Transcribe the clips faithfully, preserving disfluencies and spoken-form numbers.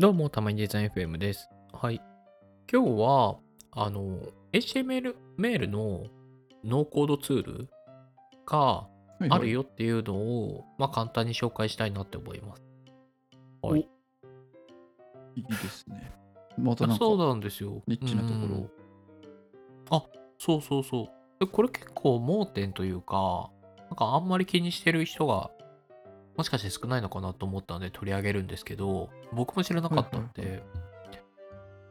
どうも、たまにデザイン エフエム です。はい。今日は、あの、エイチティーエムエル メールのノーコードツールがあるよっていうのを、はいはい、まあ、簡単に紹介したいなって思います。はい。いいですね。またなんか、そうなんですよ。ニッチなところ、うん。あ、そうそうそう。これ結構盲点というか、なんかあんまり気にしてる人が、もしかして少ないのかなと思ったんで取り上げるんですけど、僕も知らなかったんで、はいはいはい、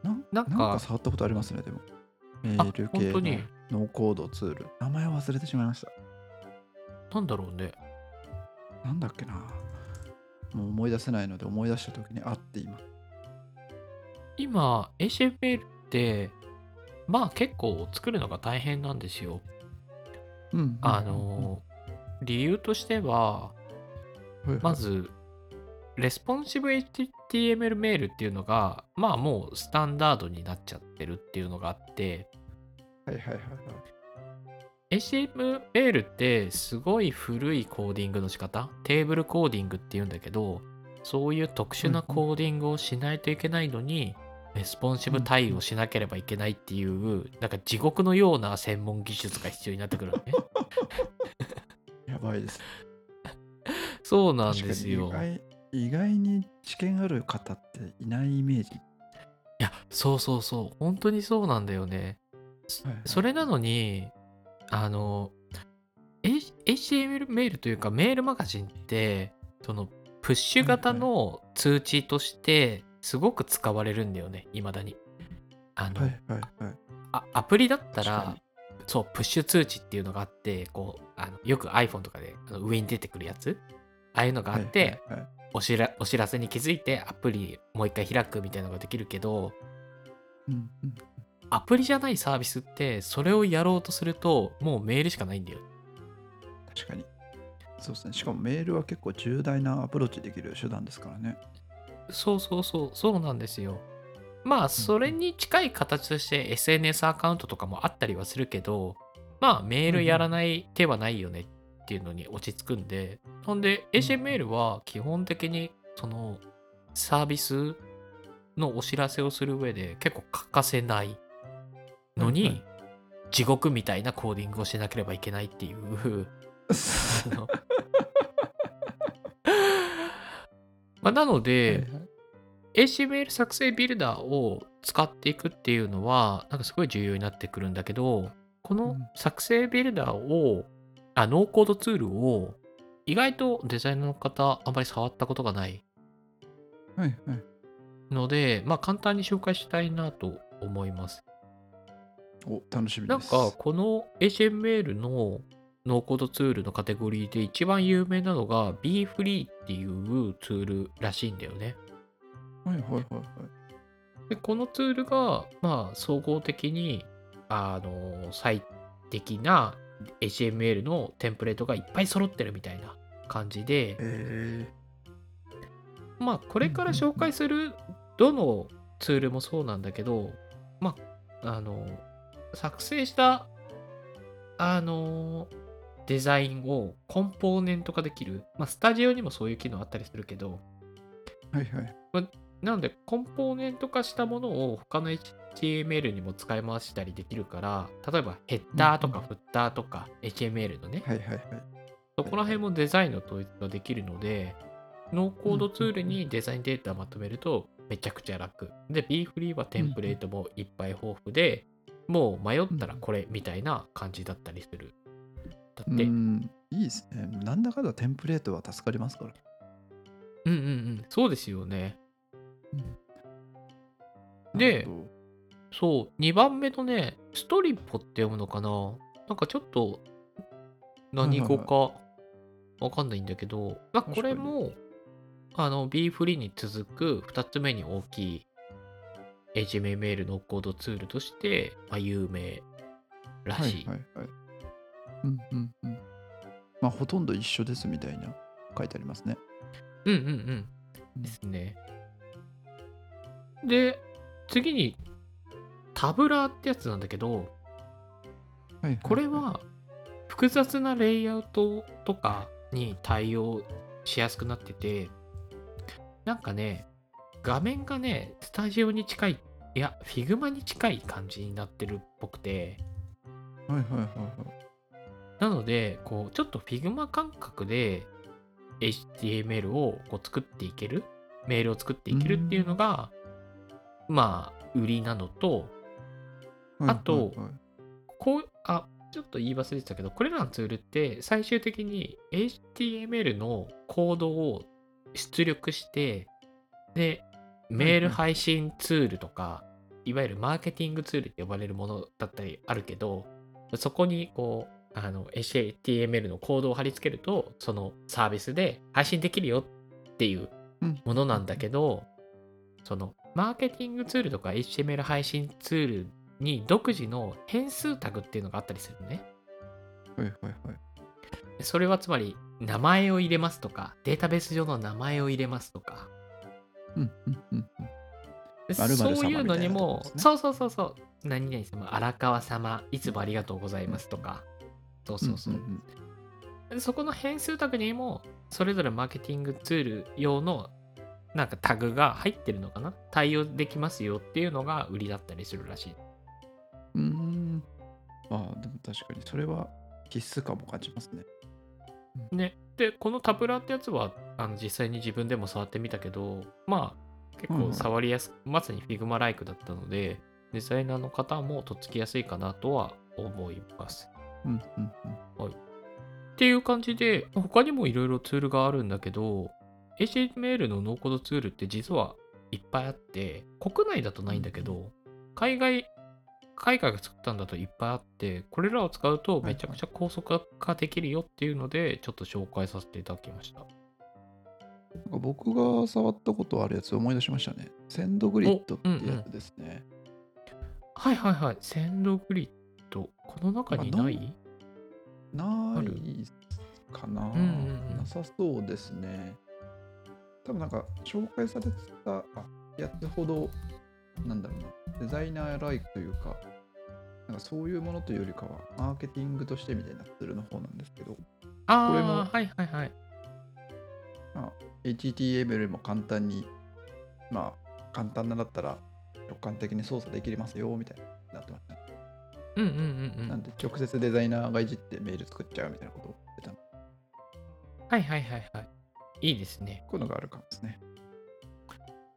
な, なんかなんか触ったことありますね。でもメール系のノーコードツール、名前忘れてしまいました。なんだろうね、なんだっけな、もう思い出せないので、思い出した時にあって、今今 エイチティーエムエル ってまあ結構作るのが大変なんですよ、うんうんうんうん、あの理由としてはまずレスポンシブ エイチティーエムエル メールっていうのがまあもうスタンダードになっちゃってるっていうのがあって、はいはいはいはい、 エイチティーエムエル メールってすごい古いコーディングの仕方、テーブルコーディングっていうんだけど、そういう特殊なコーディングをしないといけないのにレスポンシブ対応しなければいけないっていう、なんか地獄のような専門技術が必要になってくるのねやばいです。そうなんですよ。意外に知見ある方っていないイメージ。いや、そうそうそう、本当にそうなんだよね。はいはい、それなのに、あの エイチティーエムエル メールというかメールマガジンってそのプッシュ型の通知としてすごく使われるんだよね。未だに。あの、はいはいはい、あアプリだったら。そう、プッシュ通知っていうのがあって、こうあのよく iPhone とかであの上に出てくるやつ、ああいうのがあって、はいはいはい、おしらお知らせに気づいてアプリもう一回開くみたいなのができるけど、うんうん、アプリじゃないサービスってそれをやろうとするともうメールしかないんだよ。確かにそうですね。しかもメールは結構重大なアプローチできる手段ですからね。そうそうそうそうなんですよ。まあそれに近い形として エスエヌエス アカウントとかもあったりはするけど、まあメールやらない手はないよねっていうのに落ち着くんで、なんで エイチティーエムエル は基本的にそのサービスのお知らせをする上で結構欠かせないのに、地獄みたいなコーディングをしなければいけないっていうまあなのでエイチティーエムエル 作成ビルダーを使っていくっていうのはなんかすごい重要になってくるんだけど、この作成ビルダーをあノーコードツールを意外とデザイナーの方あんまり触ったことがないので、まあ簡単に紹介したいなと思います。お、楽しみです。なんかこの エイチティーエムエル のノーコードツールのカテゴリーで一番有名なのが BeeFree っていうツールらしいんだよね。はいはいはいはい、でこのツールが、まあ、総合的にあの最適な エイチティーエムエル のテンプレートがいっぱい揃ってるみたいな感じで、えー、まあこれから紹介するどのツールもそうなんだけど、まあ、あの作成したあのデザインをコンポーネント化できる、まあ、スタジオにもそういう機能あったりするけど、はいはい、なのでコンポーネント化したものを他の エイチティーエムエル にも使い回したりできるから、例えばヘッダーとかフッターとか エイチティーエムエル のね、はいはいはい、そこら辺もデザインの統一ができるので、ノーコードツールにデザインデータをまとめるとめちゃくちゃ楽で、 BeeFree はテンプレートもいっぱい豊富で、もう迷ったらこれみたいな感じだったりする。だってうんいいですね。なんだかんだテンプレートは助かりますから。うんうんうんそうですよね。で、そうにばんめのね、ストリポって読むのかな、なんかちょっと何語か分かんないんだけど、はいはいはい、まあ、これもあの BeeFree に続くふたつめに大きい エイチティーエムエル ノーコードツールとして、まあ、有名らしい。はいはいはい、うんうんうん。まあほとんど一緒ですみたいな書いてありますね。うんうんうん、うん、ですね。で次にタブラーってやつなんだけど、はいはいはい、これは複雑なレイアウトとかに対応しやすくなってて、なんかね画面がね、スタジオに近い、いや、フィグマに近い感じになってるっぽくて。はいはいはいはい。なので、こう、ちょっとフィグマ感覚で エイチティーエムエル をこう作っていける、メールを作っていけるっていうのが、まあ、売りなのと、あと、こう、あ、ちょっと言い忘れてたけど、これらのツールって最終的に エイチティーエムエル のコードを出力して、で、メール配信ツールとか、いわゆるマーケティングツールって呼ばれるものだったりあるけど、そこにこう、あの エイチティーエムエル のコードを貼り付けると、そのサービスで配信できるよっていうものなんだけど、そのマーケティングツールとか エイチティーエムエル 配信ツールに独自の変数タグっていうのがあったりするね。はいはいはい。それはつまり名前を入れますとか、データベース上の名前を入れますとか、うんうんうんうん、そういうのにも、ね、そうそうそうそう、何々様、荒川様、いつもありがとうございますとか、そうそうそう、うんうんうん、そこの変数タグにもそれぞれマーケティングツール用のなんかタグが入ってるのかな、対応できますよっていうのが売りだったりするらしい。うーん、まあでも確かにそれは必須感も感じますね。ね、でこのタブラってやつはあの実際に自分でも触ってみたけど、まあ結構触りやすく、うん、まさに Figma ライクだったのでデザイナーの方もとっつきやすいかなとは思います、うんうんうん、はい、っていう感じで他にもいろいろツールがあるんだけど、 エイチティーエムエル のノーコードツールって実はいっぱいあって、国内だとないんだけど海外海外が作ったんだといっぱいあって、これらを使うとめちゃくちゃ高速化できるよっていうのでちょっと紹介させていただきました。なんか僕が触ったことあるやつ思い出しましたね。センドグリッドってやつですね、うんうん、はいはいはい。センドグリッド、この中にないないかな、うんうんうん、なさそうですね。多分なんか紹介されてたやつほどなんだろうな、デザイナーライクというか、なんかそういうものというよりかはマーケティングとしてみたいなツールの方なんですけど、あ、これもはいはいはい、まあ、エイチティーエムエル も簡単に、まあ簡単なだったら直感的に操作できますよみたいになってました、ね、うんうんうん、うん、なんで直接デザイナーがいじってメール作っちゃうみたいなことを言ってたの。はいはいはいはい、いいですね。こういうのがあるかもですね。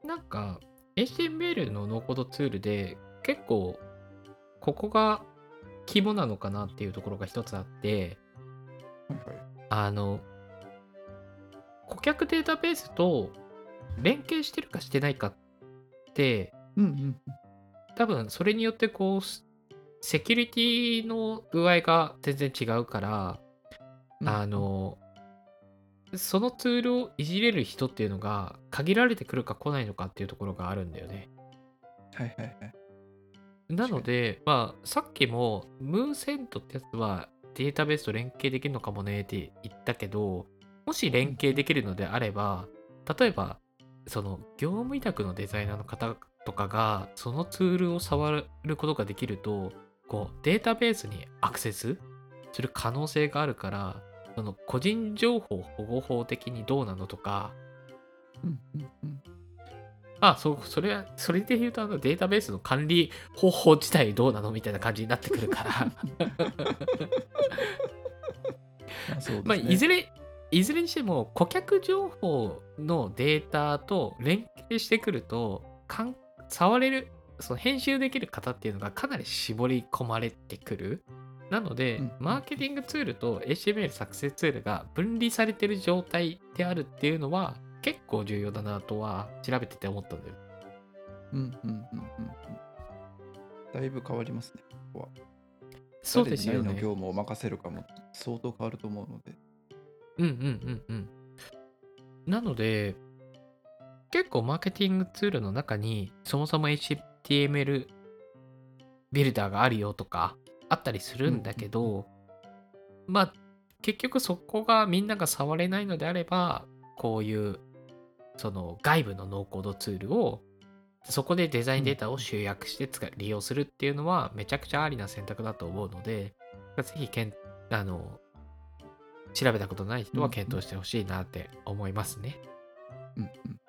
なんかエイチティーエムエル のノーコードツールで結構ここが肝なのかなっていうところが一つあって、はいはい、あの顧客データベースと連携してるかしてないかって、うんうん、多分それによってこうセキュリティの具合が全然違うから、うん、あのそのツールをいじれる人っていうのが限られてくるか来ないのかっていうところがあるんだよね。はいはいはい。なので、まあ、さっきもムーセントってやつはデータベースと連携できるのかもねって言ったけど、もし連携できるのであれば、例えばその業務委託のデザイナーの方とかがそのツールを触ることができると、こうデータベースにアクセスする可能性があるから、その個人情報保護法的にどうなのとか、うんうんうん、あ、そ、それはそれで言うとあのデータベースの管理方法自体どうなのみたいな感じになってくるからあ、そうですね。まあ、いずれいずれにしても顧客情報のデータと連携してくると、かん触れるその編集できる方っていうのがかなり絞り込まれてくる。なので、うん、マーケティングツールと エイチティーエムエル 作成ツールが分離されてる状態であるっていうのは結構重要だなとは調べてて思ったんだよ。うんうんうんうん。だいぶ変わりますね、ここは。そうですよね。誰に何の業務を任せるかも相当変わると思うので。うんうんうんうん。なので、結構マーケティングツールの中にそもそも エイチティーエムエル ビルダーがあるよとか、あったりするんだけど、うんうんうん、まあ結局そこがみんなが触れないのであれば、こういうその外部のノーコードツールをそこでデザインデータを集約して使利用するっていうのはめちゃくちゃありな選択だと思うので、ぜひけんあの調べたことない人は検討してほしいなって思いますね。うんうん、